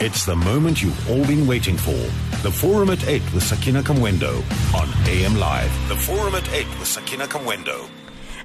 It's the moment you've all been waiting for. The Forum at 8 with Sakina Kamwendo on AM Live. The Forum at 8 with Sakina Kamwendo.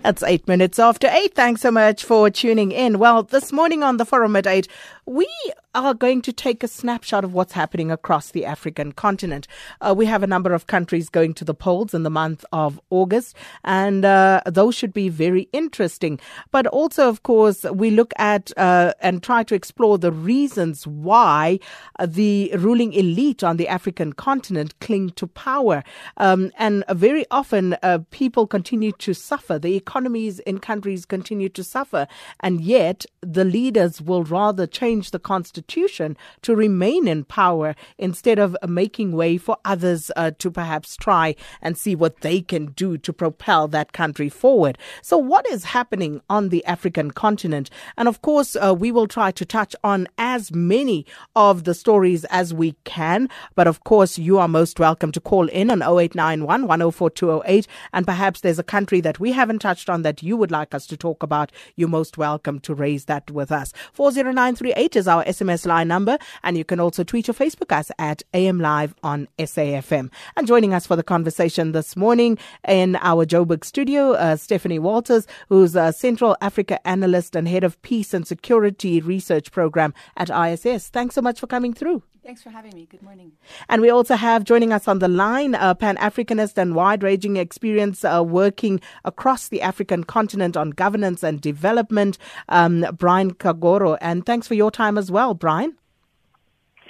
It's 8 minutes after 8. Thanks so much for tuning in. Well, this morning on the Forum at 8, we are going to take a snapshot of what's happening across the African continent. We have a number of countries going to the polls in the month of August, and those should be very interesting. But also, of course, we look at and try to explore the reasons why the ruling elite on the African continent cling to power. And very often, people continue to suffer. The economies in countries continue to suffer, and yet the leaders will rather change the constitution to remain in power instead of making way for others to perhaps try and see what they can do to propel that country forward. So what is happening on the African continent? And of course, we will try to touch on as many of the stories as we can. But of course, you are most welcome to call in on 0891 104208. And perhaps there's a country that we haven't touched on that you would like us to talk about. You're most welcome to raise that with us. 40938 is our SMS line number, and you can also tweet or Facebook us at AM Live on SAFM. And joining us for the conversation this morning in our Joburg studio, Stephanie Wolters, who's a Central Africa analyst and head of Peace and Security Research Program at ISS. Thanks so much for coming through. Thanks for having me. Good morning. And we also have joining us on the line, Pan-Africanist and wide-ranging experience working across the African continent on governance and development, Brian Kagoro. And thanks for your time as well, Brian.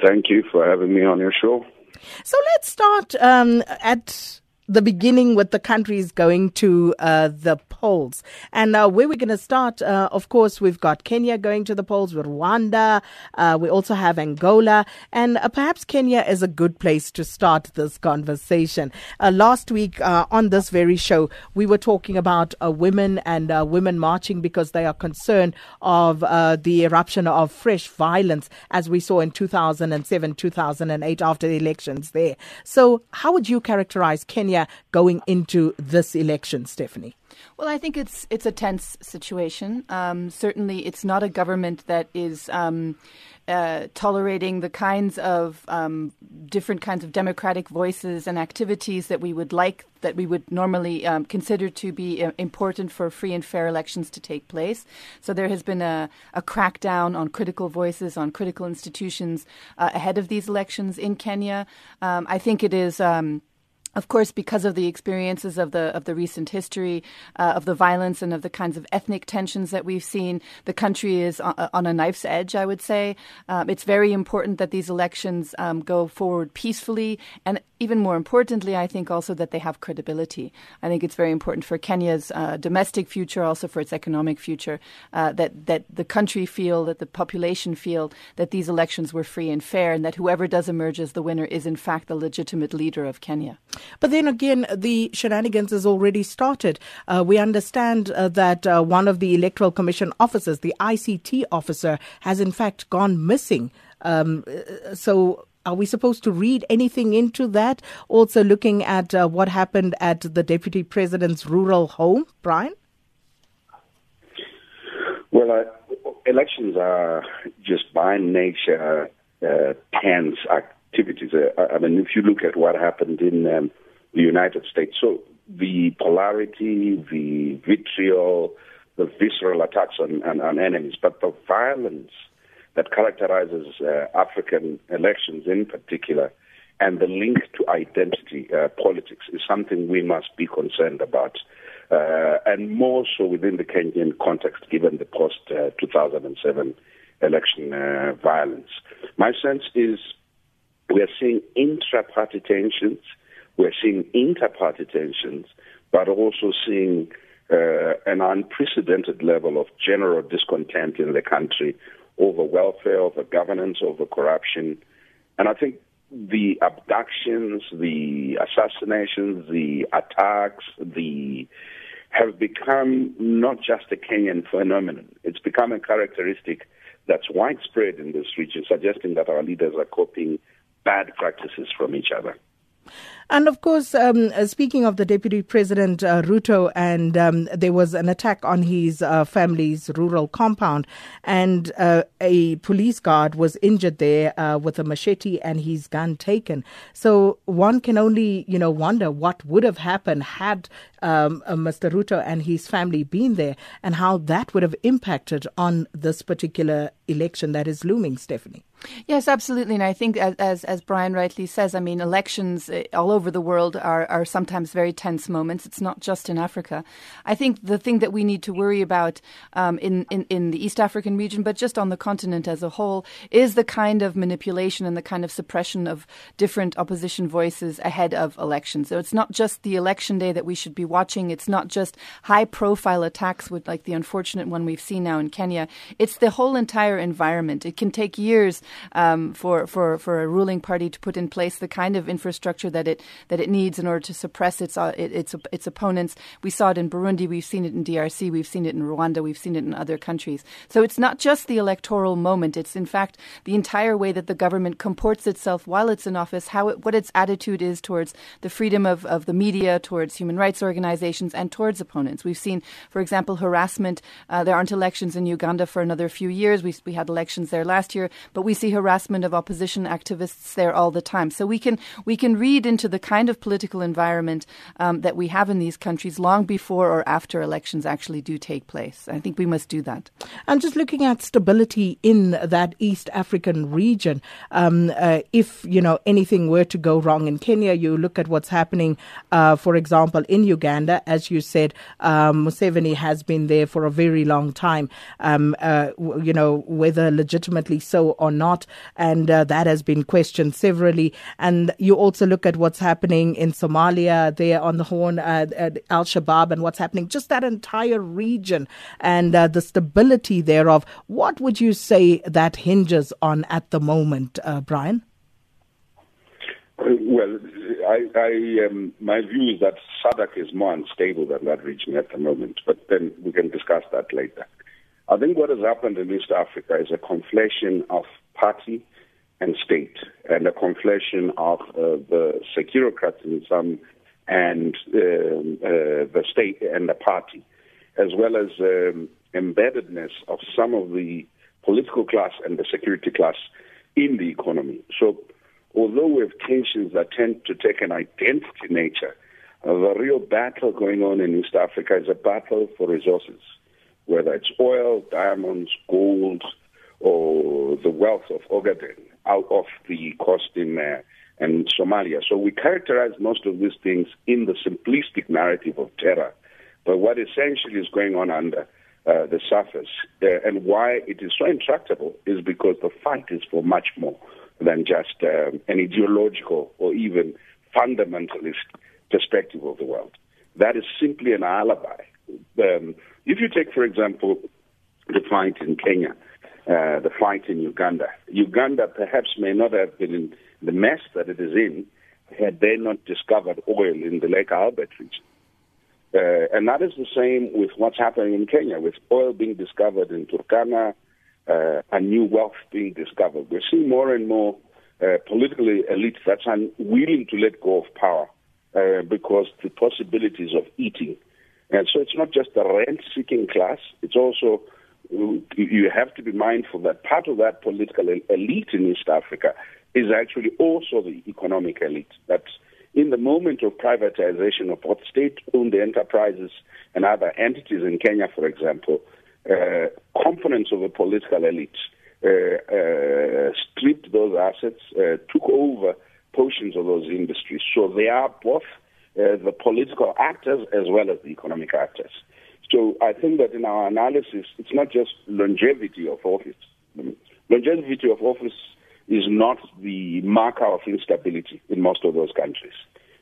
Thank you for having me on your show. So let's start at the beginning with the countries going to the polls. And where we're going to start, of course, we've got Kenya going to the polls, with Rwanda, we also have Angola, and perhaps Kenya is a good place to start this conversation. Last week on this very show, we were talking about women and women marching because they are concerned of the eruption of fresh violence as we saw in 2007, 2008 after the elections there. So how would you characterize Kenya going into this election, Stephanie? Well, I think it's a tense situation. Certainly, it's not a government that is tolerating the kinds of different kinds of democratic voices and activities that we would like, that we would normally consider to be important for free and fair elections to take place. So there has been a crackdown on critical voices, on critical institutions ahead of these elections in Kenya. I think it is... Of course, because of the experiences of the recent history, of the violence and of the kinds of ethnic tensions that we've seen, the country is on a knife's edge, I would say. It's very important that these elections go forward peacefully, and even more importantly, I think also that they have credibility. I think it's very important for Kenya's domestic future, also for its economic future, that the country feel, that the population feel that these elections were free and fair, and that whoever does emerge as the winner is in fact the legitimate leader of Kenya. But then again, the shenanigans has already started. We understand that one of the Electoral Commission officers, the ICT officer, has in fact gone missing. So are we supposed to read anything into that? Also looking at what happened at the Deputy President's rural home, Brian? Well, elections are just by nature tense activities. I mean, if you look at what happened in the United States, so the polarity, the vitriol, the visceral attacks on enemies, but the violence that characterizes African elections in particular, and the link to identity politics is something we must be concerned about, and more so within the Kenyan context, given the post-2007 election violence. My sense is we are seeing intra-party tensions, we're seeing inter-party tensions, but also seeing an unprecedented level of general discontent in the country over welfare, over governance, over corruption. And I think the abductions, the assassinations, the attacks, have become not just a Kenyan phenomenon. It's become a characteristic that's widespread in this region, suggesting that our leaders are copying bad practices from each other. And of course, speaking of the Deputy President Ruto, and there was an attack on his family's rural compound, and a police guard was injured there with a machete and his gun taken. So one can only, wonder what would have happened had Mr. Ruto and his family been there, and how that would have impacted on this particular election that is looming, Stephanie. Yes, absolutely. And I think, as Brian rightly says, elections all over the world are sometimes very tense moments. It's not just in Africa. I think the thing that we need to worry about in the East African region, but just on the continent as a whole, is the kind of manipulation and the kind of suppression of different opposition voices ahead of elections. So it's not just the election day that we should be watching. It's not just high-profile attacks with like the unfortunate one we've seen now in Kenya. It's the whole entire environment. It can take years for a ruling party to put in place the kind of infrastructure that it needs in order to suppress its opponents. We saw it in Burundi, we've seen it in DRC, we've seen it in Rwanda, we've seen it in other countries. So it's not just the electoral moment, it's in fact the entire way that the government comports itself while it's in office, what its attitude is towards the freedom of the media, towards human rights organizations, and towards opponents. We've seen, for example, harassment. There aren't elections in Uganda for another few years. We had elections there last year, but we see harassment of opposition activists there all the time. So we can read into the kind of political environment that we have in these countries long before or after elections actually do take place. I think we must do that. I'm just looking at stability in that East African region. If anything were to go wrong in Kenya, you look at what's happening, for example, in Uganda. As you said, Museveni has been there for a very long time, whether legitimately so or not, and that has been questioned severally. And you also look at what's happening in Somalia, there on the Horn, at Al Shabaab, and what's happening, just that entire region and the stability thereof. What would you say that hinges on at the moment, Brian? Well, I my view is that SADC is more unstable than that region at the moment, but then we can discuss that later. I think what has happened in East Africa is a conflation of party and state, and a conflation of the securocrats in some, and the state and the party, as well as embeddedness of some of the political class and the security class in the economy. So although we have tensions that tend to take an identity nature, the real battle going on in East Africa is a battle for resources, whether it's oil, diamonds, gold, or the wealth of Ogaden out of the coast in Somalia. So we characterize most of these things in the simplistic narrative of terror, but what essentially is going on under the surface, and why it is so intractable, is because the fight is for much more than just an ideological or even fundamentalist perspective of the world. That is simply an alibi. If you take, for example, the fight in Kenya, the fight in Uganda, Uganda perhaps may not have been in the mess that it is in had they not discovered oil in the Lake Albert region. And that is the same with what's happening in Kenya, with oil being discovered in Turkana, and new wealth being discovered. We're seeing more and more political elites that are unwilling to let go of power because the possibilities of eating. And so it's not just the rent-seeking class, it's also, you have to be mindful that part of that political elite in East Africa is actually also the economic elite. That in the moment of privatization of both state-owned enterprises and other entities in Kenya, for example, components of the political elite stripped those assets, took over portions of those industries. So they are both the political actors as well as the economic actors. So I think that in our analysis, it's not just longevity of office. Longevity of office is not the marker of instability in most of those countries.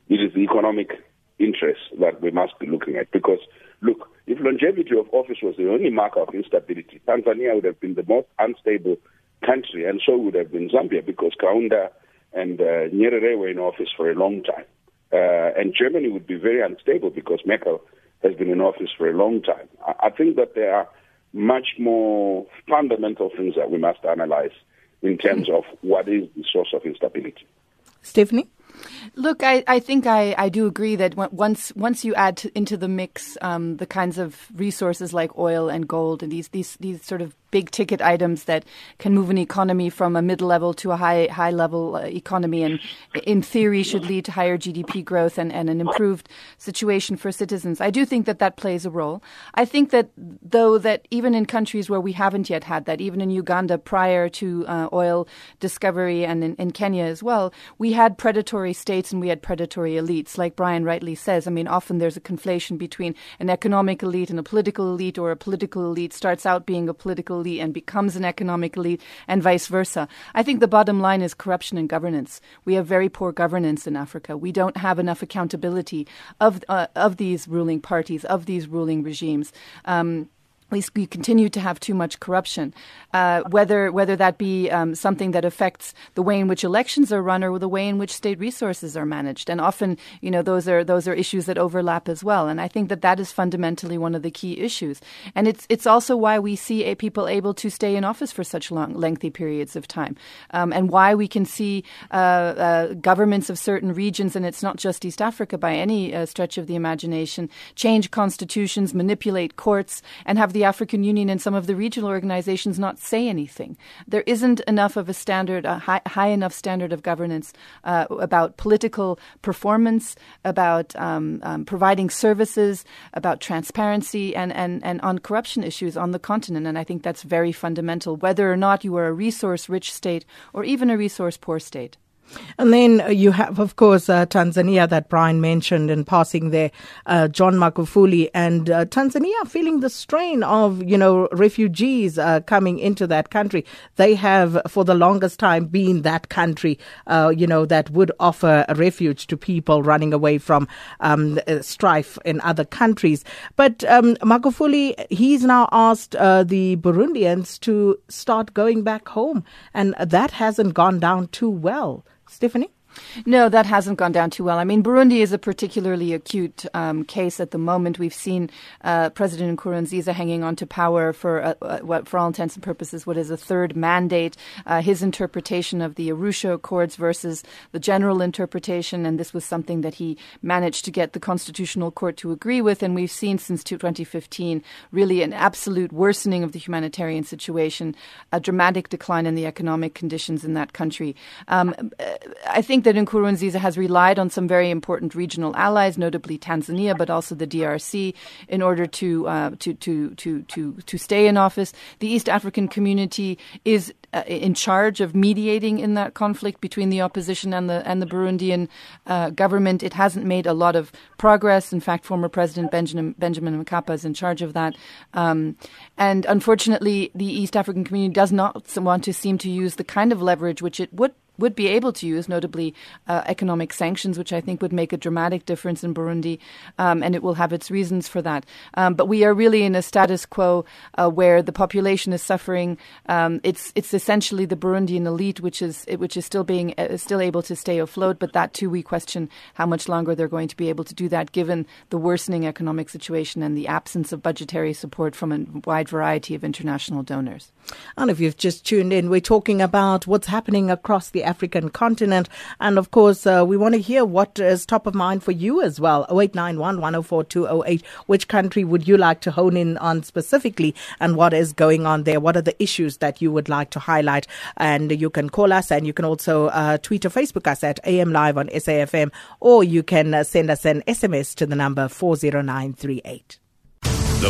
It is the economic interest that we must be looking at. Because, look, if longevity of office was the only marker of instability, Tanzania would have been the most unstable country, and so would have been Zambia, because Kaunda and Nyerere were in office for a long time. And Germany would be very unstable because Merkel has been in office for a long time. I think that there are much more fundamental things that we must analyze in terms of what is the source of instability. Stephanie? Look, I think I do agree that once you add into the mix the kinds of resources like oil and gold and these sort of big ticket items that can move an economy from a mid-level to a high level economy, and in theory should lead to higher GDP growth and an improved situation for citizens. I do think that plays a role. I think that, though, that even in countries where we haven't yet had that, even in Uganda prior to oil discovery and in Kenya as well, we had predatory states and we had predatory elites. Like Brian rightly says, I mean, often there's a conflation between an economic elite and a political elite, or a political elite starts out being a political and becomes an economic elite, and vice versa. I think the bottom line is corruption and governance. We have very poor governance in Africa. We don't have enough accountability of these ruling parties, of these ruling regimes. We continue to have too much corruption, whether that be something that affects the way in which elections are run or the way in which state resources are managed. And often, you know, those are issues that overlap as well. And I think that is fundamentally one of the key issues. And it's also why we see people able to stay in office for such lengthy periods of time, and why we can see governments of certain regions, and it's not just East Africa by any stretch of the imagination, change constitutions, manipulate courts, and have the African Union and some of the regional organizations not say anything. There isn't enough of a standard, a high enough standard of governance about political performance, about providing services, about transparency, and on corruption issues on the continent. And I think that's very fundamental, whether or not you are a resource-rich state or even a resource-poor state. And then you have, of course, Tanzania that Brian mentioned in passing there, John Magufuli, and Tanzania feeling the strain of, you know, refugees coming into that country. They have, for the longest time, been that country, you know, that would offer a refuge to people running away from strife in other countries. But Magufuli, he's now asked the Burundians to start going back home, and that hasn't gone down too well. Stephanie? No, that hasn't gone down too well. I mean, Burundi is a particularly acute case at the moment. We've seen President Nkurunziza hanging on to power for all intents and purposes, what is a third mandate. His interpretation of the Arusha Accords versus the general interpretation, and this was something that he managed to get the Constitutional Court to agree with. And we've seen since 2015 really an absolute worsening of the humanitarian situation, a dramatic decline in the economic conditions in that country. I think that Nkurunziza has relied on some very important regional allies, notably Tanzania, but also the DRC, in order to stay in office. The East African Community is in charge of mediating in that conflict between the opposition and the Burundian government. It hasn't made a lot of progress. In fact, former President Benjamin Mkapa is in charge of that. And unfortunately, the East African Community does not want to seem to use the kind of leverage which it would be able to use, notably economic sanctions, which I think would make a dramatic difference in Burundi, and it will have its reasons for that. But we are really in a status quo where the population is suffering. It's essentially the Burundian elite which is still able to stay afloat. But that too, we question how much longer they're going to be able to do that, given the worsening economic situation and the absence of budgetary support from a wide variety of international donors. And if you've just tuned in, we're talking about what's happening across the African continent. And of course, we want to hear what is top of mind for you as well. 0891 104 208. Which country would you like to hone in on specifically, and what is going on there? What are the issues that you would like to highlight? And you can call us, and you can also tweet or Facebook us at AM Live on SAFM, or you can send us an SMS to the number 40938. The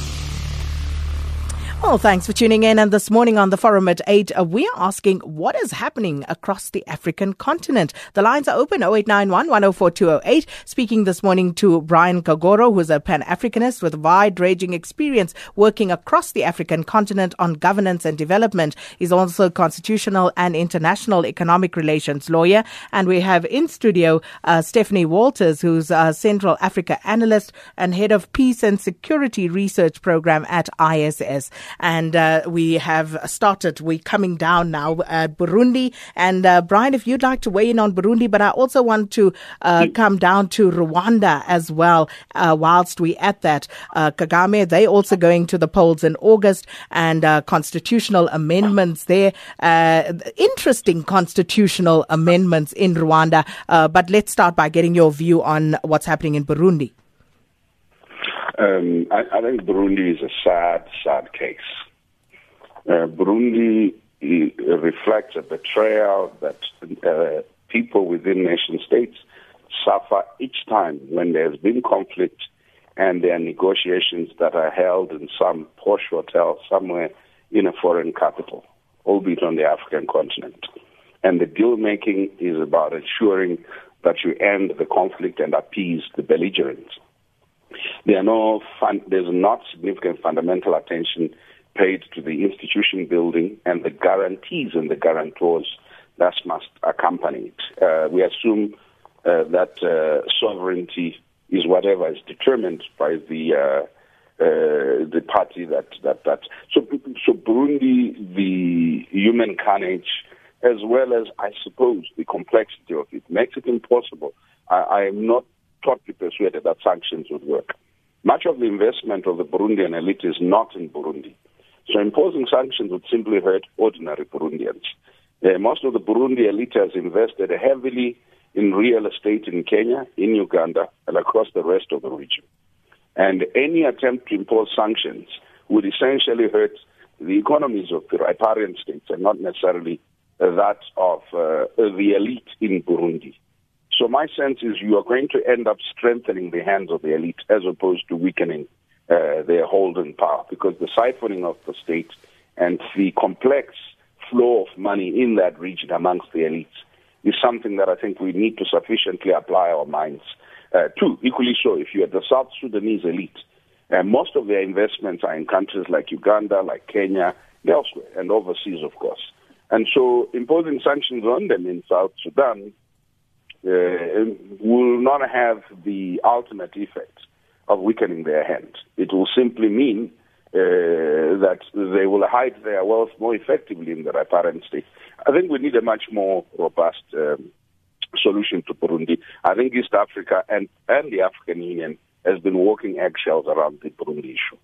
Well, thanks for tuning in. And this morning on the Forum at 8, we are asking what is happening across the African continent. The lines are open, 0891 104 208. Speaking this morning to Brian Kagoro, who's a Pan-Africanist with wide-ranging experience working across the African continent on governance and development. He's also constitutional and international economic relations lawyer. And we have in studio Stephanie Wolters, who's a Central Africa analyst and head of Peace and Security Research Program at ISS. And we have started, we're coming down now at Burundi. And Brian, if you'd like to weigh in on Burundi, but I also want to come down to Rwanda as well. Whilst we're at that, Kagame, they also going to the polls in August, and constitutional amendments there. Interesting constitutional amendments in Rwanda. But let's start by getting your view on what's happening in Burundi. I think Burundi is a sad, sad case. Burundi reflects a betrayal that people within nation states suffer each time when there's been conflict and there are negotiations that are held in some posh hotel somewhere in a foreign capital, albeit on the African continent. And the deal-making is about ensuring that you end the conflict and appease the belligerents. There's not significant fundamental attention paid to the institution building and the guarantees and the guarantors that must accompany it. We assume that sovereignty is whatever is determined by the party that. So Burundi, the human carnage, as well as, I suppose, the complexity of it, makes it impossible. I am not totally persuaded that sanctions would work. Much of the investment of the Burundian elite is not in Burundi. So imposing sanctions would simply hurt ordinary Burundians. Most of the Burundi elite has invested heavily in real estate in Kenya, in Uganda, and across the rest of the region. And any attempt to impose sanctions would essentially hurt the economies of the riparian states and not necessarily that of the elite in Burundi. So my sense is you are going to end up strengthening the hands of the elite as opposed to weakening their hold in power, because the siphoning of the state and the complex flow of money in that region amongst the elites is something that I think we need to sufficiently apply our minds to. Equally so, if you are the South Sudanese elite, most of their investments are in countries like Uganda, like Kenya, elsewhere, and overseas, of course. And so imposing sanctions on them in South Sudan will not have the ultimate effect of weakening their hand. It will simply mean that they will hide their wealth more effectively in the riparian state. I think we need a much more robust solution to Burundi. I think East Africa and the African Union has been walking eggshells around the Burundi issue.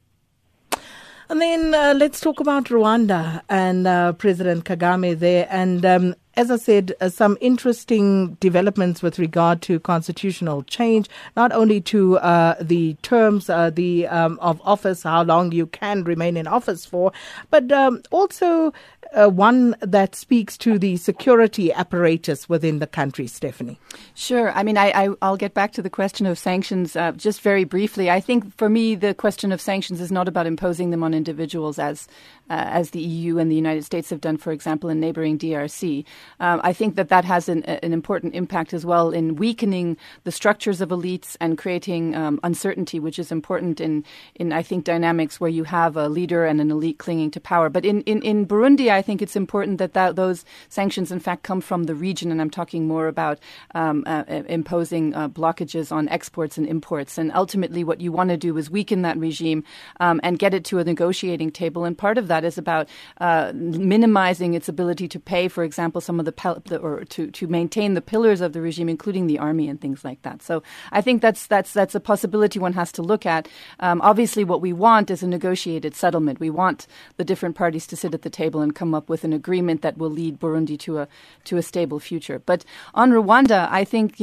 And then let's talk about Rwanda and President Kagame there. And as I said, some interesting developments with regard to constitutional change, not only to the terms of office, how long you can remain in office for, but also one that speaks to the security apparatus within the country, Stephanie. Sure. I mean, I'll get back to the question of sanctions just very briefly. I think for me, the question of sanctions is not about imposing them on individuals as the EU and the United States have done, for example, in neighboring DRC. I think that has an important impact as well in weakening the structures of elites and creating uncertainty, which is important in, I think, dynamics where you have a leader and an elite clinging to power. But in Burundi, I think it's important that those sanctions, in fact, come from the region. And I'm talking more about imposing blockages on exports and imports. And ultimately, what you want to do is weaken that regime and get it to a negotiating table. And part of that is about minimizing its ability to pay, for example, some of to maintain the pillars of the regime, including the army and things like that. So I think that's a possibility one has to look at. Obviously, what we want is a negotiated settlement. We want the different parties to sit at the table and come up with an agreement that will lead Burundi to a stable future. But on Rwanda, I think,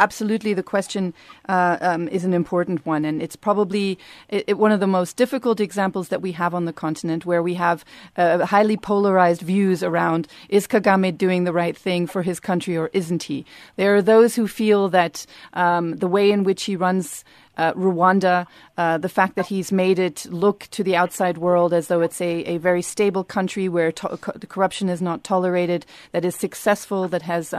absolutely, the question is an important one, and it's probably one of the most difficult examples that we have on the continent, where we have highly polarized views around, is Kagame doing the right thing for his country or isn't he? There are those who feel that the way in which he runs Rwanda, the fact that he's made it look to the outside world as though it's a very stable country where corruption is not tolerated, that is successful, that has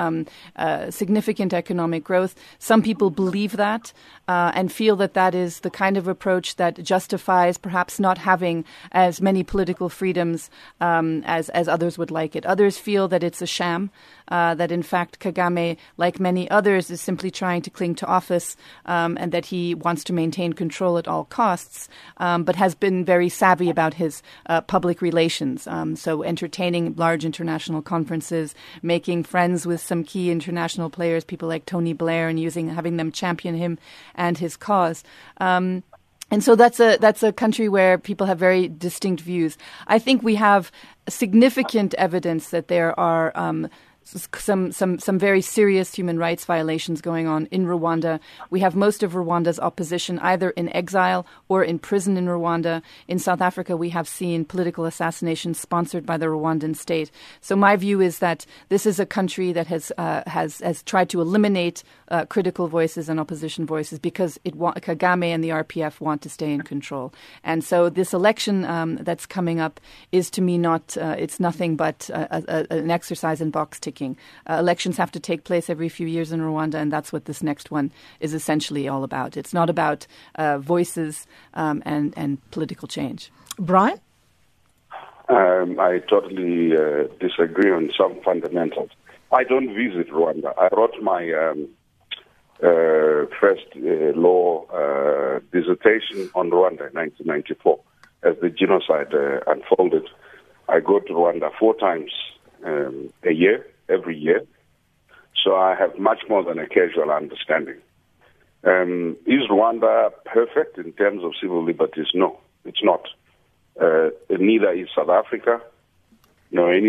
significant economic growth. Some people believe that. and feel that that is the kind of approach that justifies perhaps not having as many political freedoms as others would like it. Others feel that it's a sham, that in fact Kagame, like many others, is simply trying to cling to office and that he wants to maintain control at all costs, but has been very savvy about his public relations. So entertaining large international conferences, making friends with some key international players, people like Tony Blair, and having them champion him and his cause. And so that's a country where people have very distinct views. I think we have significant evidence that there are some very serious human rights violations going on in Rwanda. We have most of Rwanda's opposition either in exile or in prison in Rwanda. In South Africa, we have seen political assassinations sponsored by the Rwandan state. So my view is that this is a country that has tried to eliminate critical voices and opposition voices because Kagame and the RPF want to stay in control. And so this election that's coming up is, to me, it's nothing but an exercise in box ticking. Elections have to take place every few years in Rwanda, and that's what this next one is essentially all about. It's not about voices and political change. Brian? I totally disagree on some fundamentals. I don't visit Rwanda. I wrote my first law dissertation on Rwanda in 1994. As the genocide unfolded, I go to Rwanda 4 times a year, every year. So I have much more than a casual understanding. Is Rwanda perfect in terms of civil liberties? No, it's not. Neither is South Africa, nor any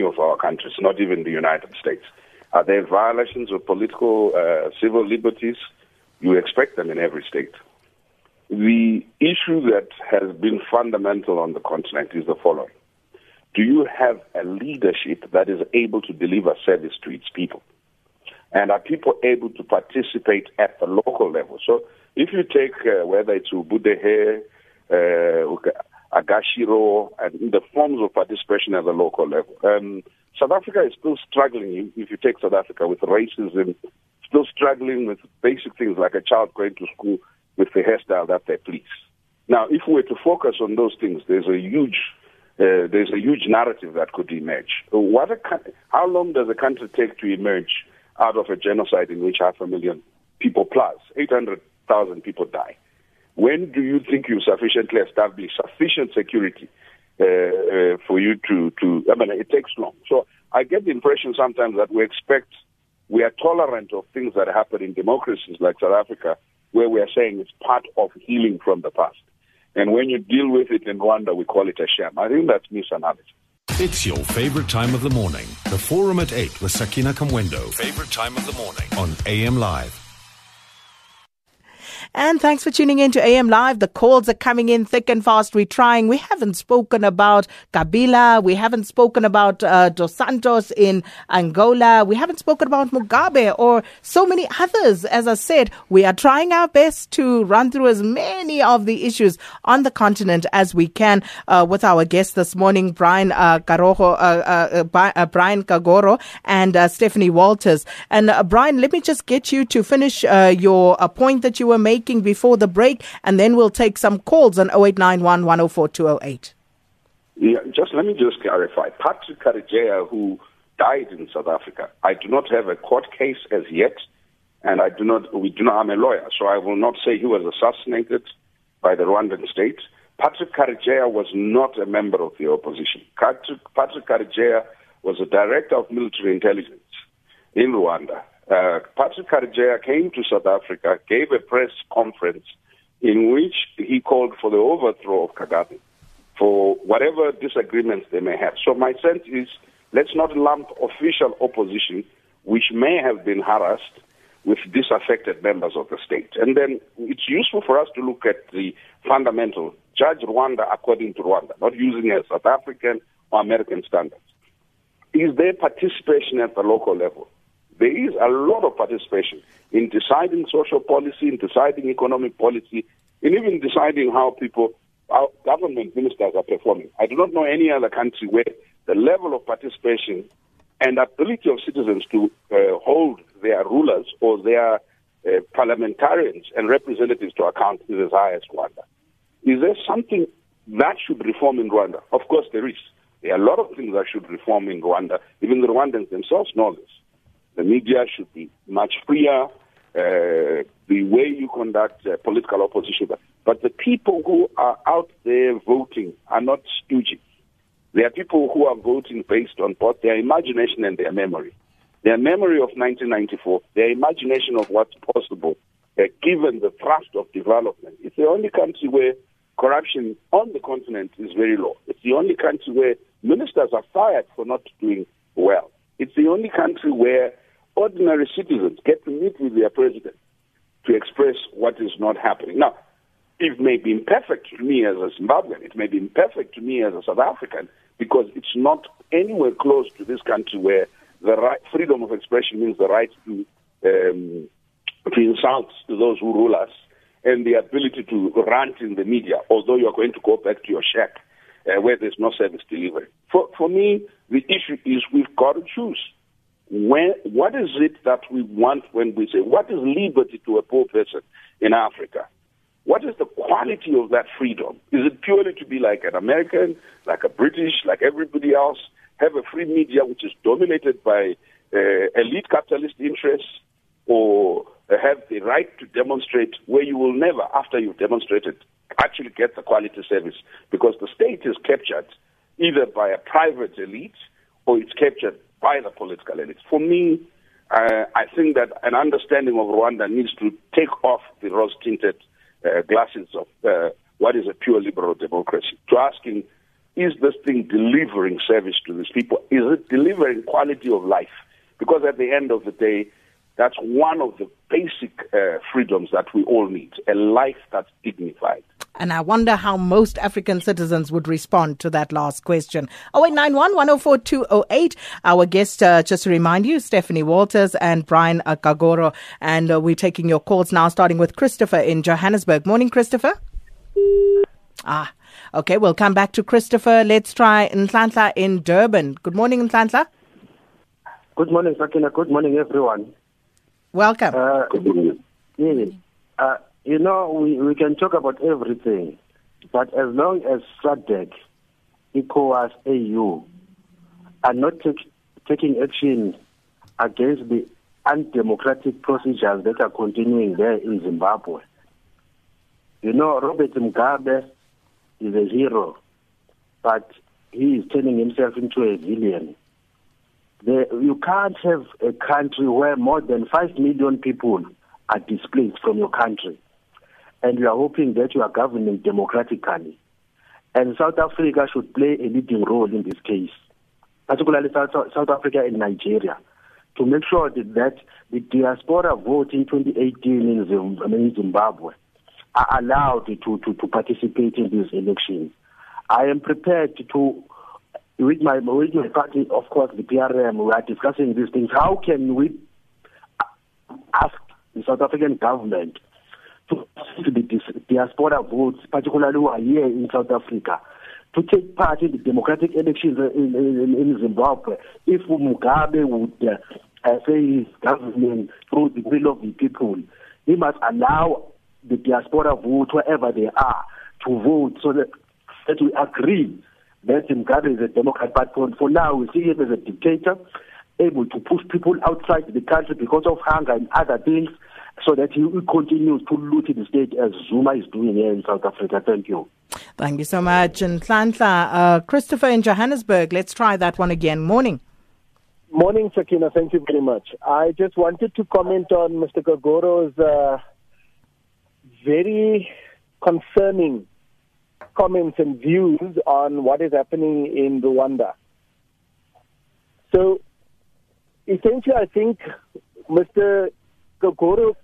of our countries, not even the United States. Are there violations of political civil liberties? You expect them in every state. The issue that has been fundamental on the continent is the following. Do you have a leadership that is able to deliver service to its people? And are people able to participate at the local level? So if you take whether it's Ubudehe, Agashiro, and the forms of participation at the local level, South Africa is still struggling, if you take South Africa, with racism, still struggling with basic things like a child going to school with the hairstyle that they please. Now, if we were to focus on those things, there's a huge narrative that could emerge. How long does a country take to emerge out of a genocide in which 500,000 people plus, 800,000 people die? When do you think you sufficiently establish sufficient security for you to... I mean, it takes long. So I get the impression sometimes that we are tolerant of things that happen in democracies like South Africa, where we are saying it's part of healing from the past. And when you deal with it in Rwanda, we call it a sham. I think that's misanalysis. It's your favorite time of the morning. The Forum at 8 with Sakina Kamwendo. Favorite time of the morning on AM Live. And thanks for tuning in to AM Live. The calls are coming in thick and fast. We're trying. We haven't spoken about Kabila. We haven't spoken about Dos Santos in Angola. We haven't spoken about Mugabe or so many others. As I said, we are trying our best to run through as many of the issues on the continent as we can with our guests this morning, Brian Kagoro and Stephanie Wolters. And Brian, let me just get you to finish your point that you were making before the break, and then we'll take some calls on 0891 104 208. Yeah, let me just clarify. Patrick Karegeya, who died in South Africa, I do not have a court case as yet, and I'm a lawyer, so I will not say he was assassinated by the Rwandan state. Patrick Karegeya was not a member of the opposition. Patrick Karegeya was a director of military intelligence in Rwanda. Patrick Karegeya came to South Africa, gave a press conference in which he called for the overthrow of Kagame for whatever disagreements they may have. So my sense is, let's not lump official opposition, which may have been harassed, with disaffected members of the state. And then it's useful for us to look at the fundamental. Judge Rwanda according to Rwanda, not using a South African or American standard. Is there participation at the local level? There is a lot of participation in deciding social policy, in deciding economic policy, in even deciding how our government ministers are performing. I do not know any other country where the level of participation and ability of citizens to hold their rulers or their parliamentarians and representatives to account is as high as Rwanda. Is there something that should reform in Rwanda? Of course there is. There are a lot of things that should reform in Rwanda. Even the Rwandans themselves know this. The media should be much freer, the way you conduct political opposition. But the people who are out there voting are not stooges. They are people who are voting based on both their imagination and their memory. Their memory of 1994, their imagination of what's possible, given the thrust of development. It's the only country where corruption on the continent is very low. It's the only country where ministers are fired for not doing well. It's the only country where ordinary citizens get to meet with their president to express what is not happening. Now, it may be imperfect to me as a Zimbabwean. It may be imperfect to me as a South African because it's not anywhere close to this country where the right, freedom of expression means the right to insult those who rule us and the ability to rant in the media, although you're going to go back to your shack where there's no service delivery. For me, the issue is we've got to choose. What is it that we want when we say, what is liberty to a poor person in Africa? What is the quality of that freedom? Is it purely to be like an American, like a British, like everybody else, have a free media which is dominated by elite capitalist interests, or have the right to demonstrate where you will never, after you've demonstrated, actually get the quality service? Because the state is captured either by a private elite or it's captured by the political elites. For me, I think that an understanding of Rwanda needs to take off the rose-tinted glasses of what is a pure liberal democracy, to asking, is this thing delivering service to these people? Is it delivering quality of life? Because at the end of the day, that's one of the basic freedoms that we all need, a life that's dignified. And I wonder how most African citizens would respond to that last question. 0891 104 208. Our guest, just to remind you, Stephanie Wolters and Brian Kagoro. And we're taking your calls now, starting with Christopher in Johannesburg. Morning, Christopher. Okay, we'll come back to Christopher. Let's try Nhlanhla in Durban. Good morning, Nhlanhla. Good morning, Sakina. Good morning, everyone. Welcome. Good morning. You know, we can talk about everything, but as long as SADC, ECOWAS, AU are not taking action against the undemocratic procedures that are continuing there in Zimbabwe. You know, Robert Mugabe is a hero, but he is turning himself into a villain. You can't have a country where more than 5 million people are displaced from your country, and you are hoping that you are governing democratically. And South Africa should play a leading role in this case, particularly South Africa and Nigeria, to make sure that the diaspora vote in 2018 in Zimbabwe are allowed to participate in these elections. I am prepared to, with my party, of course, the PRM, we are discussing these things. How can we ask the South African government to the diaspora votes, particularly who are here in South Africa, to take part in the democratic elections in Zimbabwe? If Mugabe would say his government through the will of the people, he must allow the diaspora vote, wherever they are, to vote so that we agree that Mugabe is a democrat. But for now, we see him as a dictator, able to push people outside the country because of hunger and other things, so that he will continue to loot the state as Zuma is doing here in South Africa. Thank you. Thank you so much. And Nhlanhla, Christopher in Johannesburg, let's try that one again. Morning. Morning, Sakina. Thank you very much. I just wanted to comment on Mr. Kagoro's very concerning comments and views on what is happening in Rwanda. So, essentially, I think Mr. Kagoro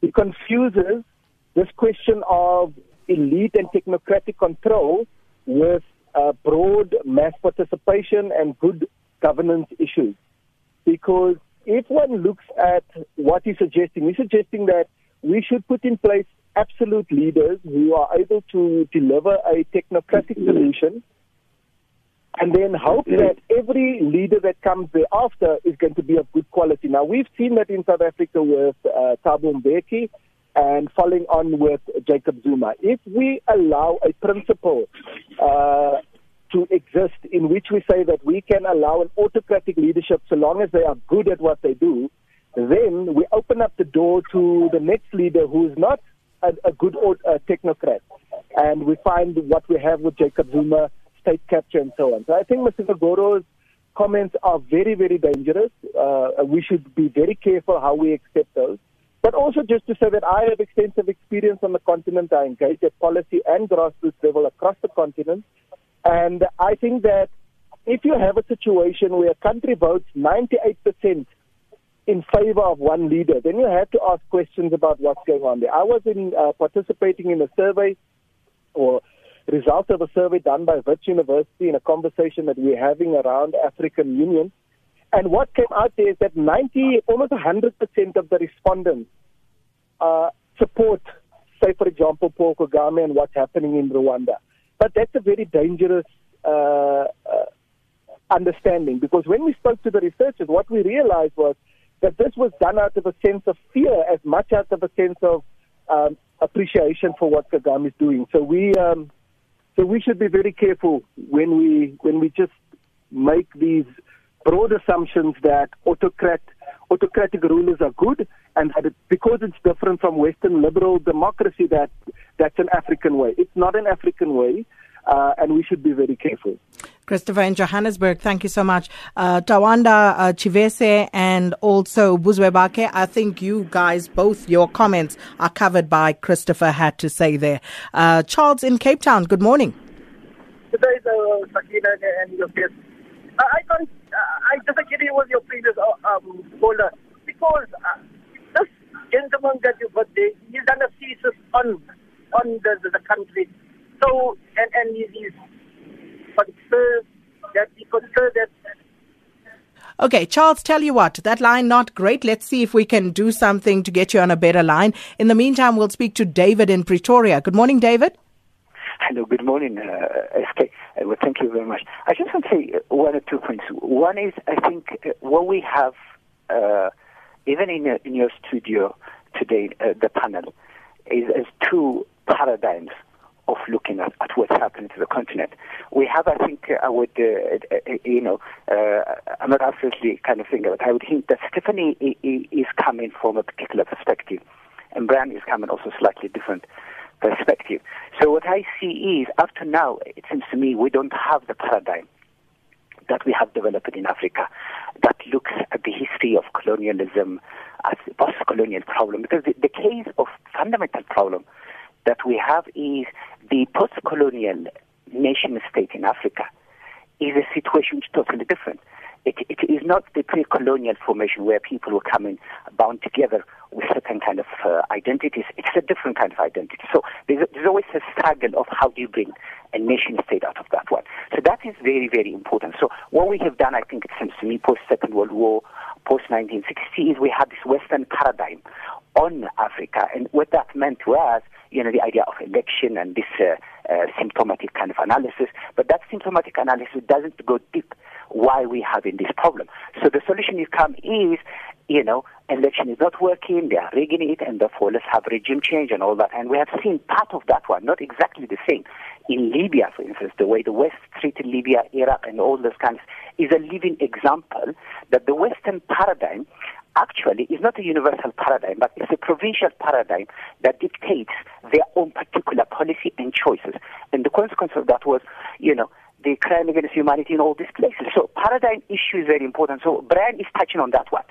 he confuses this question of elite and technocratic control with broad mass participation and good governance issues. Because if one looks at what he's suggesting that we should put in place absolute leaders who are able to deliver a technocratic solution and then hope that every leader that comes thereafter is going to be of good quality. Now, we've seen that in South Africa with Thabo Mbeki and following on with Jacob Zuma. If we allow a principle to exist in which we say that we can allow an autocratic leadership so long as they are good at what they do, then we open up the door to the next leader who is not a good technocrat. And we find what we have with Jacob Zuma, state capture and so on. So I think Mr. Kagoro's comments are very, very dangerous. We should be very careful how we accept those. But also just to say that I have extensive experience on the continent. I engage at policy and grassroots level across the continent. And I think that if you have a situation where a country votes 98% in favor of one leader, then you have to ask questions about what's going on there. I was participating in a survey or result of a survey done by Wits University in a conversation that we're having around African Union. And what came out there is that almost 100% of the respondents support, say, for example, Paul Kagame and what's happening in Rwanda. But that's a very dangerous understanding, because when we spoke to the researchers, what we realized was that this was done out of a sense of fear as much out of a sense of appreciation for what Kagame is doing. So we should be very careful when we just make these broad assumptions that autocratic rulers are good, and that because it's different from Western liberal democracy, that's an African way. It's not an African way, and we should be very careful. Christopher in Johannesburg, thank you so much. Tawanda Chivese and also Buzwebake, I think you guys, both your comments are covered by Christopher had to say there. Charles in Cape Town, good morning. Good day, Sakina and your guests. I disagree with your previous caller, because this gentleman that you got there, he's done a thesis on the country. So, and he's that. Okay, Charles, tell you what, that line not great. Let's see if we can do something to get you on a better line. In the meantime, we'll speak to David in Pretoria. Good morning, David. Hello, good morning, SK. Well, thank you very much. I just want to say one or two points. One is, I think what we have, even in your studio today, the panel, is two paradigms of looking at what's happening to the continent. We have, I think, I would, I'm not absolutely kind of thinking, but I would hint that Stephanie is coming from a particular perspective, and Brian is coming also slightly different perspective. So what I see is, up to now, it seems to me we don't have the paradigm that we have developed in Africa that looks at the history of colonialism as a post-colonial problem, because the case of fundamental problem that we have is the post-colonial nation-state in Africa is a situation totally different. It is not the pre-colonial formation where people were coming bound together with certain kind of identities. It's a different kind of identity. So there's always a struggle of how do you bring a nation-state out of that one. So that is very, very important. So what we have done, I think it seems to me, post-Second World War, post-1960, is we had this Western paradigm on Africa, and what that meant was, the idea of election and this symptomatic kind of analysis. But that symptomatic analysis doesn't go deep why we having this problem. So the solution you come is, election is not working, they are rigging it, and therefore let's have regime change and all that. And we have seen part of that one, not exactly the same. In Libya, for instance, the way the West treated Libya, Iraq, and all those kinds is a living example that the Western paradigm actually is not a universal paradigm, but it's a provincial paradigm that dictates their own particular policy and choices. And the consequence of that was, the crime against humanity in all these places. So paradigm issue is very important. So Brian is touching on that one.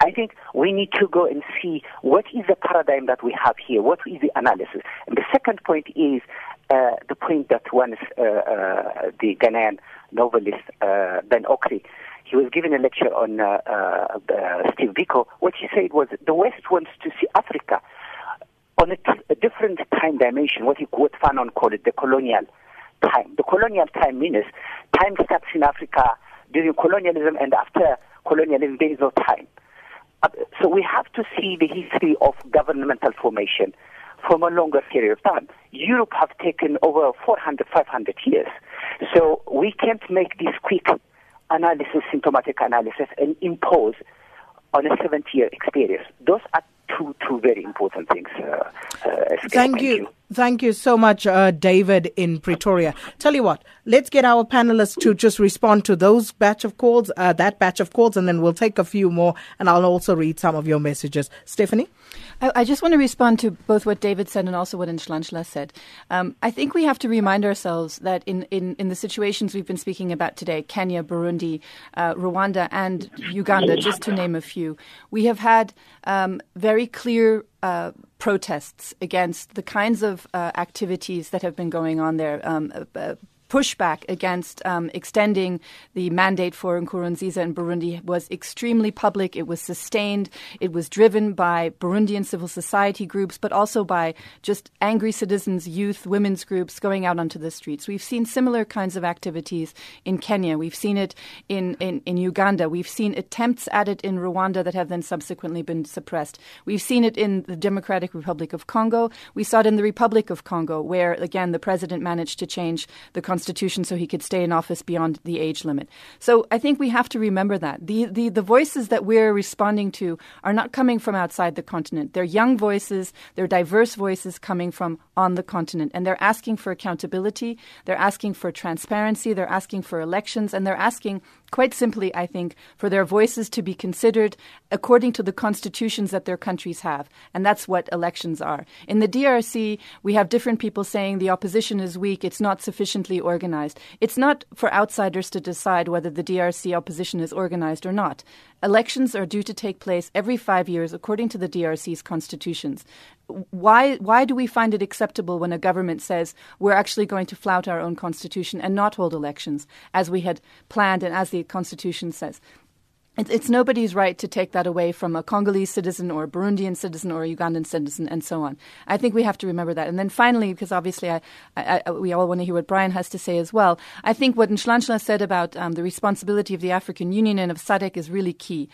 I think we need to go and see what is the paradigm that we have here, what is the analysis. And the second point is the point that once the Ghanaian novelist Ben Okri, he was giving a lecture on Steve Biko. What he said was the West wants to see Africa on a different time dimension, what Fanon called it, the colonial time. The colonial time means time starts in Africa during colonialism, and after colonialism there is no time. So we have to see the history of governmental formation, from a longer period of time. Europe have taken over 400, 500 years. So we can't make this quick analysis, symptomatic analysis, and impose on a 70-year experience. Those are two very important things. Thank you. Thank you so much, David in Pretoria. Tell you what, let's get our panelists to just respond to those batch of calls, and then we'll take a few more, and I'll also read some of your messages. Stephanie? I just want to respond to both what David said and also what Nhlanhla said. I think we have to remind ourselves that in the situations we've been speaking about today, Kenya, Burundi, Rwanda, and Uganda, just to name a few, we have had very clear protests against the kinds of activities that have been going on there, pushback against extending the mandate for Nkurunziza in Burundi was extremely public. It was sustained. It was driven by Burundian civil society groups, but also by just angry citizens, youth, women's groups going out onto the streets. We've seen similar kinds of activities in Kenya. We've seen it in Uganda. We've seen attempts at it in Rwanda that have then subsequently been suppressed. We've seen it in the Democratic Republic of Congo. We saw it in the Republic of Congo, where, again, the president managed to change the constitution so he could stay in office beyond the age limit. So I think we have to remember that. The voices that we're responding to are not coming from outside the continent. They're young voices, they're diverse voices coming from on the continent. And they're asking for accountability, they're asking for transparency, they're asking for elections, and they're asking, quite simply, I think, for their voices to be considered according to the constitutions that their countries have. And that's what elections are. In the DRC, we have different people saying the opposition is weak, it's not sufficiently organized. It's not for outsiders to decide whether the DRC opposition is organized or not. Elections are due to take place every 5 years according to the DRC's constitutions. Why do we find it acceptable when a government says we're actually going to flout our own constitution and not hold elections as we had planned and as the constitution says? It's nobody's right to take that away from a Congolese citizen or a Burundian citizen or a Ugandan citizen and so on. I think we have to remember that. And then finally, because obviously we all want to hear what Brian has to say as well, I think what Nhlanhla said about the responsibility of the African Union and of SADC is really key.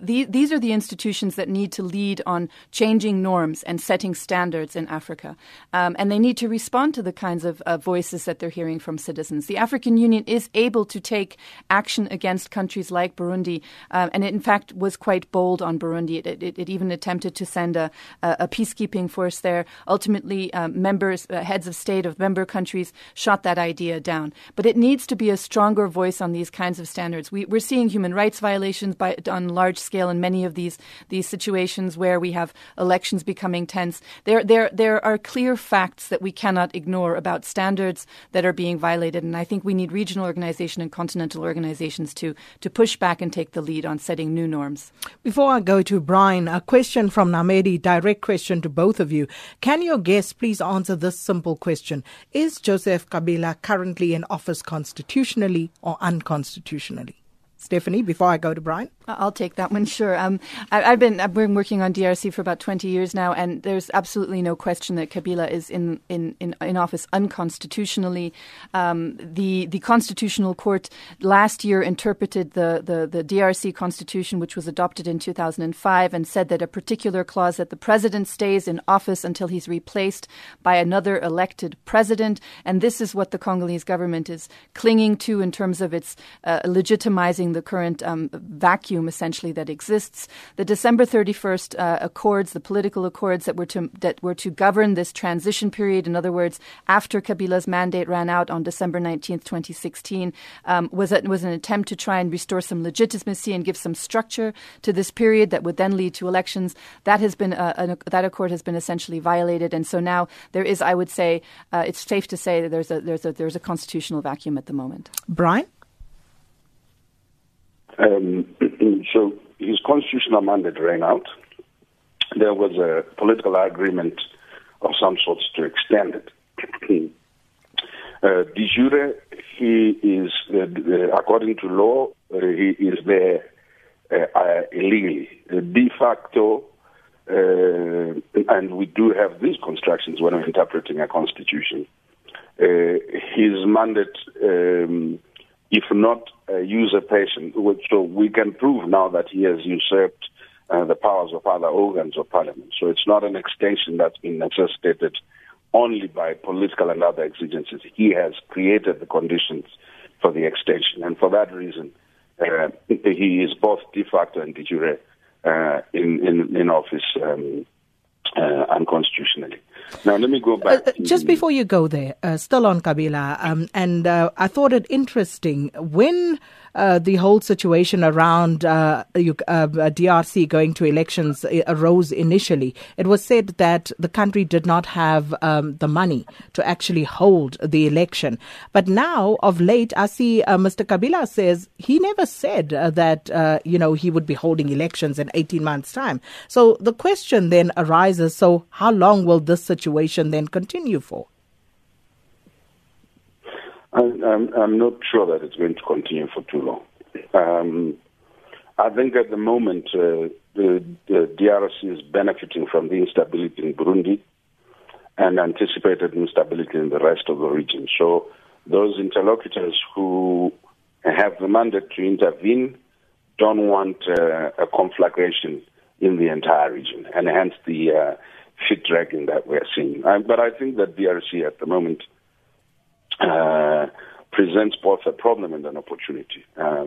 These are the institutions that need to lead on changing norms and setting standards in Africa. And they need to respond to the kinds of voices that they're hearing from citizens. The African Union is able to take action against countries like Burundi, and it, in fact, was quite bold on Burundi. It even attempted to send a peacekeeping force there. Ultimately, heads of state of member countries shot that idea down. But it needs to be a stronger voice on these kinds of standards. We're seeing human rights violations on large scale in many of these situations where we have elections becoming tense. There are clear facts that we cannot ignore about standards that are being violated. And I think we need regional organization and continental organizations to push back and take the lead on setting new norms. Before I go to Brian, a question from Namedi, direct question to both of you. Can your guests please answer this simple question? Is Joseph Kabila currently in office constitutionally or unconstitutionally? Stephanie, before I go to Brian? I'll take that one, sure. I've been working on DRC for about 20 years now, and there's absolutely no question that Kabila is in office unconstitutionally. The Constitutional Court last year interpreted the DRC Constitution, which was adopted in 2005, and said that a particular clause that the president stays in office until he's replaced by another elected president, and this is what the Congolese government is clinging to in terms of its legitimizing the current vacuum, essentially, that exists. The December 31st accords, the political accords that were to govern this transition period, in other words, after Kabila's mandate ran out on December 19th, 2016, was an attempt to try and restore some legitimacy and give some structure to this period that would then lead to elections. That has been that accord has been essentially violated, and so now there is, I would say, it's safe to say that there's a constitutional vacuum at the moment. Brian? So his constitutional mandate ran out. There was a political agreement of some sorts to extend it. De jure, he is, according to law, he is there illegally. De facto, and we do have these constructions when we're interpreting a constitution, his mandate, if not usurpation, so we can prove now that he has usurped the powers of other organs of parliament. So it's not an extension that's been necessitated only by political and other exigencies. He has created the conditions for the extension. And for that reason, he is both de facto and de jure in office unconstitutionally. Now, let me go back. Just before you go there, still on Kabila, and I thought it interesting when the whole situation around DRC going to elections arose initially, it was said that the country did not have the money to actually hold the election. But now, of late, I see Mr. Kabila says he never said that, he would be holding elections in 18 months' time. So the question then arises, so how long will this situation then continue for? I'm not sure that it's going to continue for too long. I think at the moment, the DRC is benefiting from the instability in Burundi and anticipated instability in the rest of the region. So those interlocutors who have the mandate to intervene don't want a conflagration in the entire region, and hence the feet dragging that we're seeing. But I think that DRC at the moment presents both a problem and an opportunity. A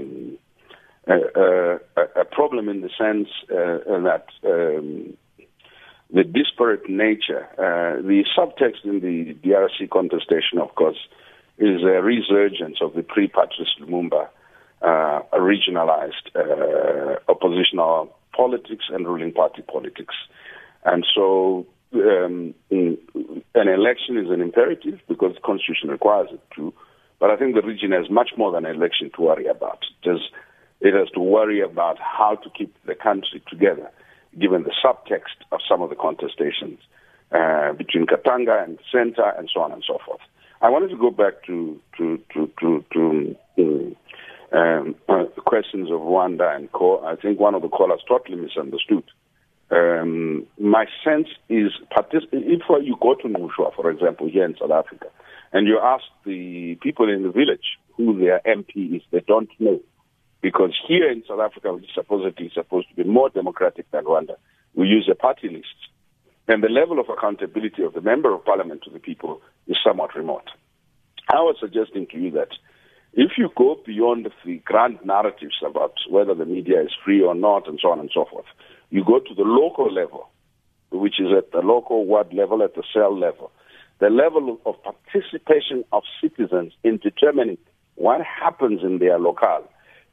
problem in the sense that the disparate nature, the subtext in the DRC contestation, of course, is a resurgence of the pre-Patrice Lumumba regionalized oppositional politics and ruling party politics. And so an election is an imperative because the constitution requires it to. But I think the region has much more than an election to worry about. It has to worry about how to keep the country together, given the subtext of some of the contestations between Katanga and Centre and so on and so forth. I wanted to go back to questions of Rwanda and Co. I think one of the callers totally misunderstood. My sense is, if you go to Nushwa, for example, here in South Africa, and you ask the people in the village who their MP is, they don't know. Because here in South Africa, which supposedly is supposed to be more democratic than Rwanda, we use a party list. And the level of accountability of the member of parliament to the people is somewhat remote. I was suggesting to you that if you go beyond the grand narratives about whether the media is free or not and so on and so forth, you go to the local level, which is at the local ward level, at the cell level, the level of participation of citizens in determining what happens in their locale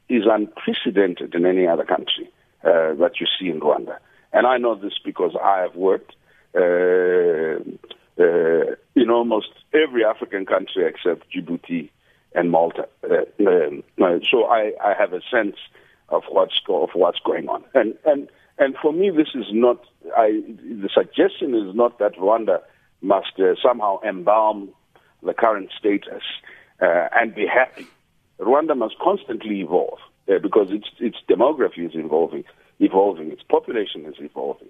is unprecedented in any other country that you see in Rwanda. And I know this because I have worked in almost every African country except Djibouti and Malta. So I have a sense of what's going on. And for me, this is not. The suggestion is not that Rwanda must somehow embalm the current status and be happy. Rwanda must constantly evolve because its demography is evolving, its population is evolving,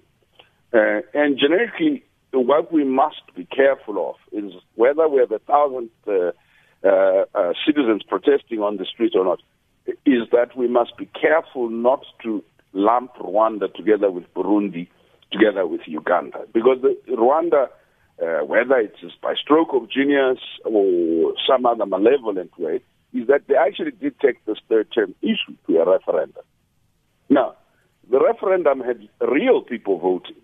and generically, what we must be careful of is whether we have 1,000 citizens protesting on the street or not. Is that we must be careful not to lump Rwanda together with Burundi, together with Uganda. Because Rwanda, whether it's by stroke of genius or some other malevolent way, is that they actually did take this third term issue to a referendum. Now, the referendum had real people voting.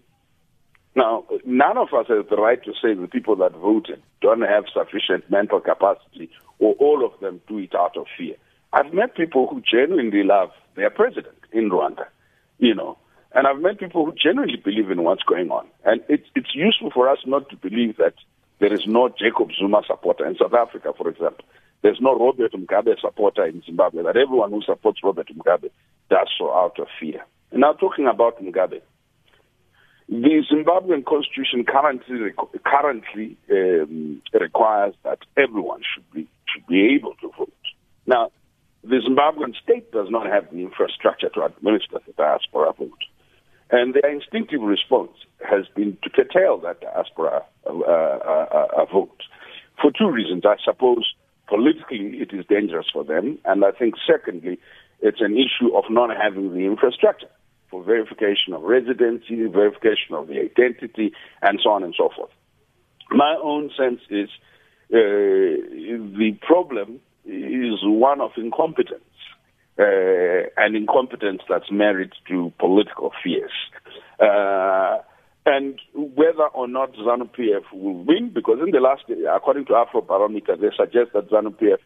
Now, none of us has the right to say the people that voted don't have sufficient mental capacity or all of them do it out of fear. I've met people who genuinely love their president in Rwanda, and I've met people who genuinely believe in what's going on. And it's useful for us not to believe that there is no Jacob Zuma supporter in South Africa, for example. There's no Robert Mugabe supporter in Zimbabwe, that everyone who supports Robert Mugabe does so out of fear. And now talking about Mugabe, the Zimbabwean constitution currently requires that everyone should be able to vote. Now, the Zimbabwean state does not have the infrastructure to administer the diaspora vote. And their instinctive response has been to curtail that diaspora vote for two reasons. I suppose politically it is dangerous for them, and I think secondly, it's an issue of not having the infrastructure for verification of residency, verification of the identity, and so on and so forth. My own sense is the problem is one of incompetence, an incompetence that's married to political fears. And whether or not ZANU-PF will win, because in the last, according to Afrobarometer, they suggest that ZANU-PF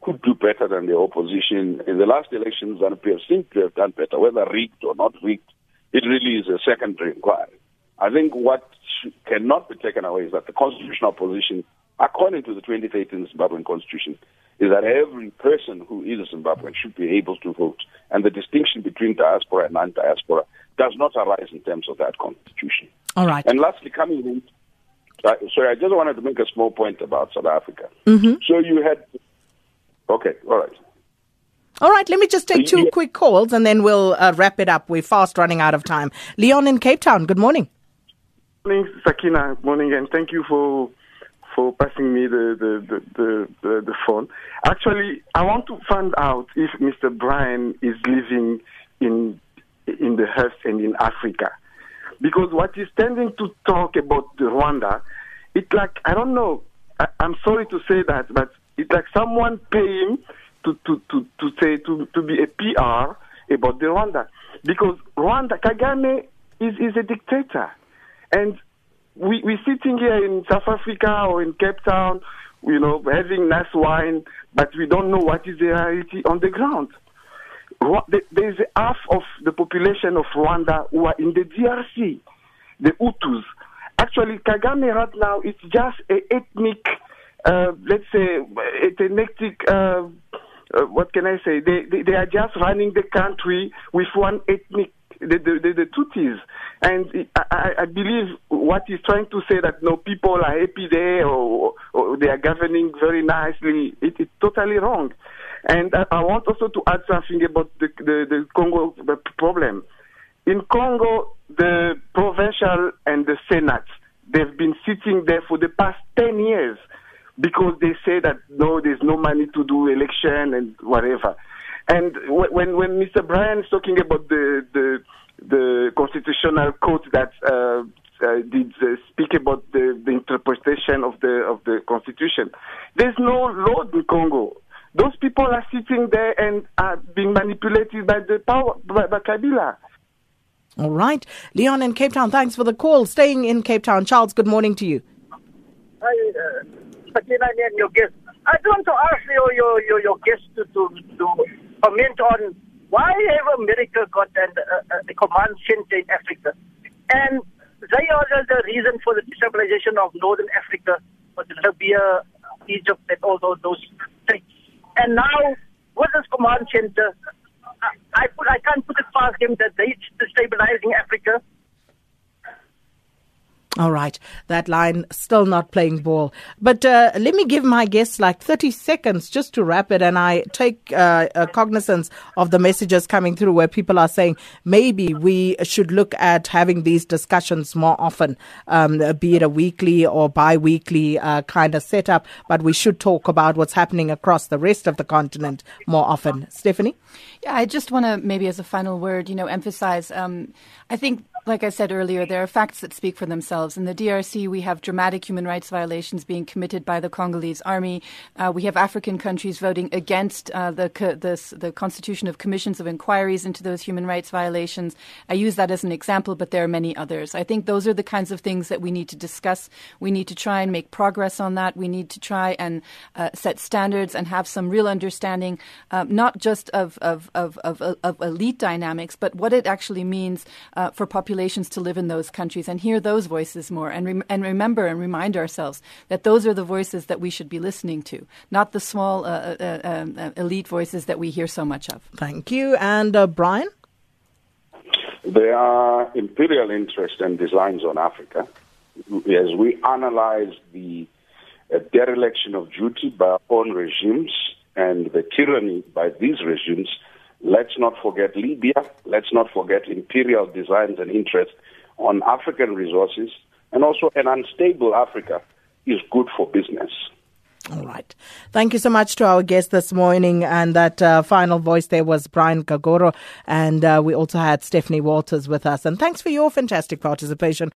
could do better than the opposition. In the last election, ZANU-PF seemed to have done better, whether rigged or not rigged. It really is a secondary inquiry. I think what cannot be taken away is that the constitutional position, according to the 2013 Zimbabwean constitution, is that every person who is Zimbabwean should be able to vote. And the distinction between diaspora and non-diaspora does not arise in terms of that constitution. All right. And lastly, coming in, sorry, I just wanted to make a small point about South Africa. Mm-hmm. So you had... Okay, all right. All right, let me just take two quick calls and then we'll wrap it up. We're fast running out of time. Leon in Cape Town, good morning. Good morning, Sakina. Good morning, and thank you for passing me the phone. Actually, I want to find out if Mr. Brian is living in the Hearst and in Africa. Because what he's tending to talk about Rwanda, it's like, I don't know, I'm sorry to say that, but it's like someone paying to say to be a PR about the Rwanda, because Rwanda, Kagame is a dictator, and we're sitting here in South Africa or in Cape Town, you know, having nice wine, but we don't know what is the reality on the ground. There is half of the population of Rwanda who are in the DRC, the Hutus. Actually, Kagame right now is just an ethnic. Let's say, what can I say? They are just running the country with one ethnic, the Tutsis. And I believe what he's trying to say that no people are happy there or they are governing very nicely, it's totally wrong. And I want also to add something about the Congo problem. In Congo, the provincial and the Senate, they've been sitting there for the past 10 years. Because they say that, no, there's no money to do election and whatever. And when Mr. Brian is talking about the constitutional court that did speak about the interpretation of the constitution, there's no law in Congo. Those people are sitting there and are being manipulated by the power, by Kabila. All right. Leon in Cape Town, thanks for the call. Staying in Cape Town, Charles, good morning to you. Hi, your guest. I want to ask your guest to comment on why have America got a command center in Africa, and they are the reason for the destabilization of northern Africa, for Libya, Egypt, and all those things. And now with this command center, I can't put it past them that they destabilizing Africa. All right, that line still not playing ball. But let me give my guests like 30 seconds just to wrap it, and I take cognizance of the messages coming through where people are saying maybe we should look at having these discussions more often, be it a weekly or bi-weekly kind of setup, but we should talk about what's happening across the rest of the continent more often. Stephanie? Yeah, I just want to maybe as a final word, emphasize, I think, like I said earlier, there are facts that speak for themselves. In the DRC, we have dramatic human rights violations being committed by the Congolese army. We have African countries voting against the constitution of commissions of inquiries into those human rights violations. I use that as an example, but there are many others. I think those are the kinds of things that we need to discuss. We need to try and make progress on that. We need to try and set standards and have some real understanding, not just of elite dynamics, but what it actually means for populations to live in those countries and hear those voices more and remember and remind ourselves that those are the voices that we should be listening to, not the small elite voices that we hear so much of. Thank you. And Brian? There are imperial interests and designs on Africa. As we analyze the dereliction of duty by our own regimes and the tyranny by these regimes, let's not forget Libya. Let's not forget imperial designs and interests on African resources. And also an unstable Africa is good for business. All right. Thank you so much to our guest this morning. And that final voice there was Brian Kagoro. And we also had Stephanie Wolters with us. And thanks for your fantastic participation.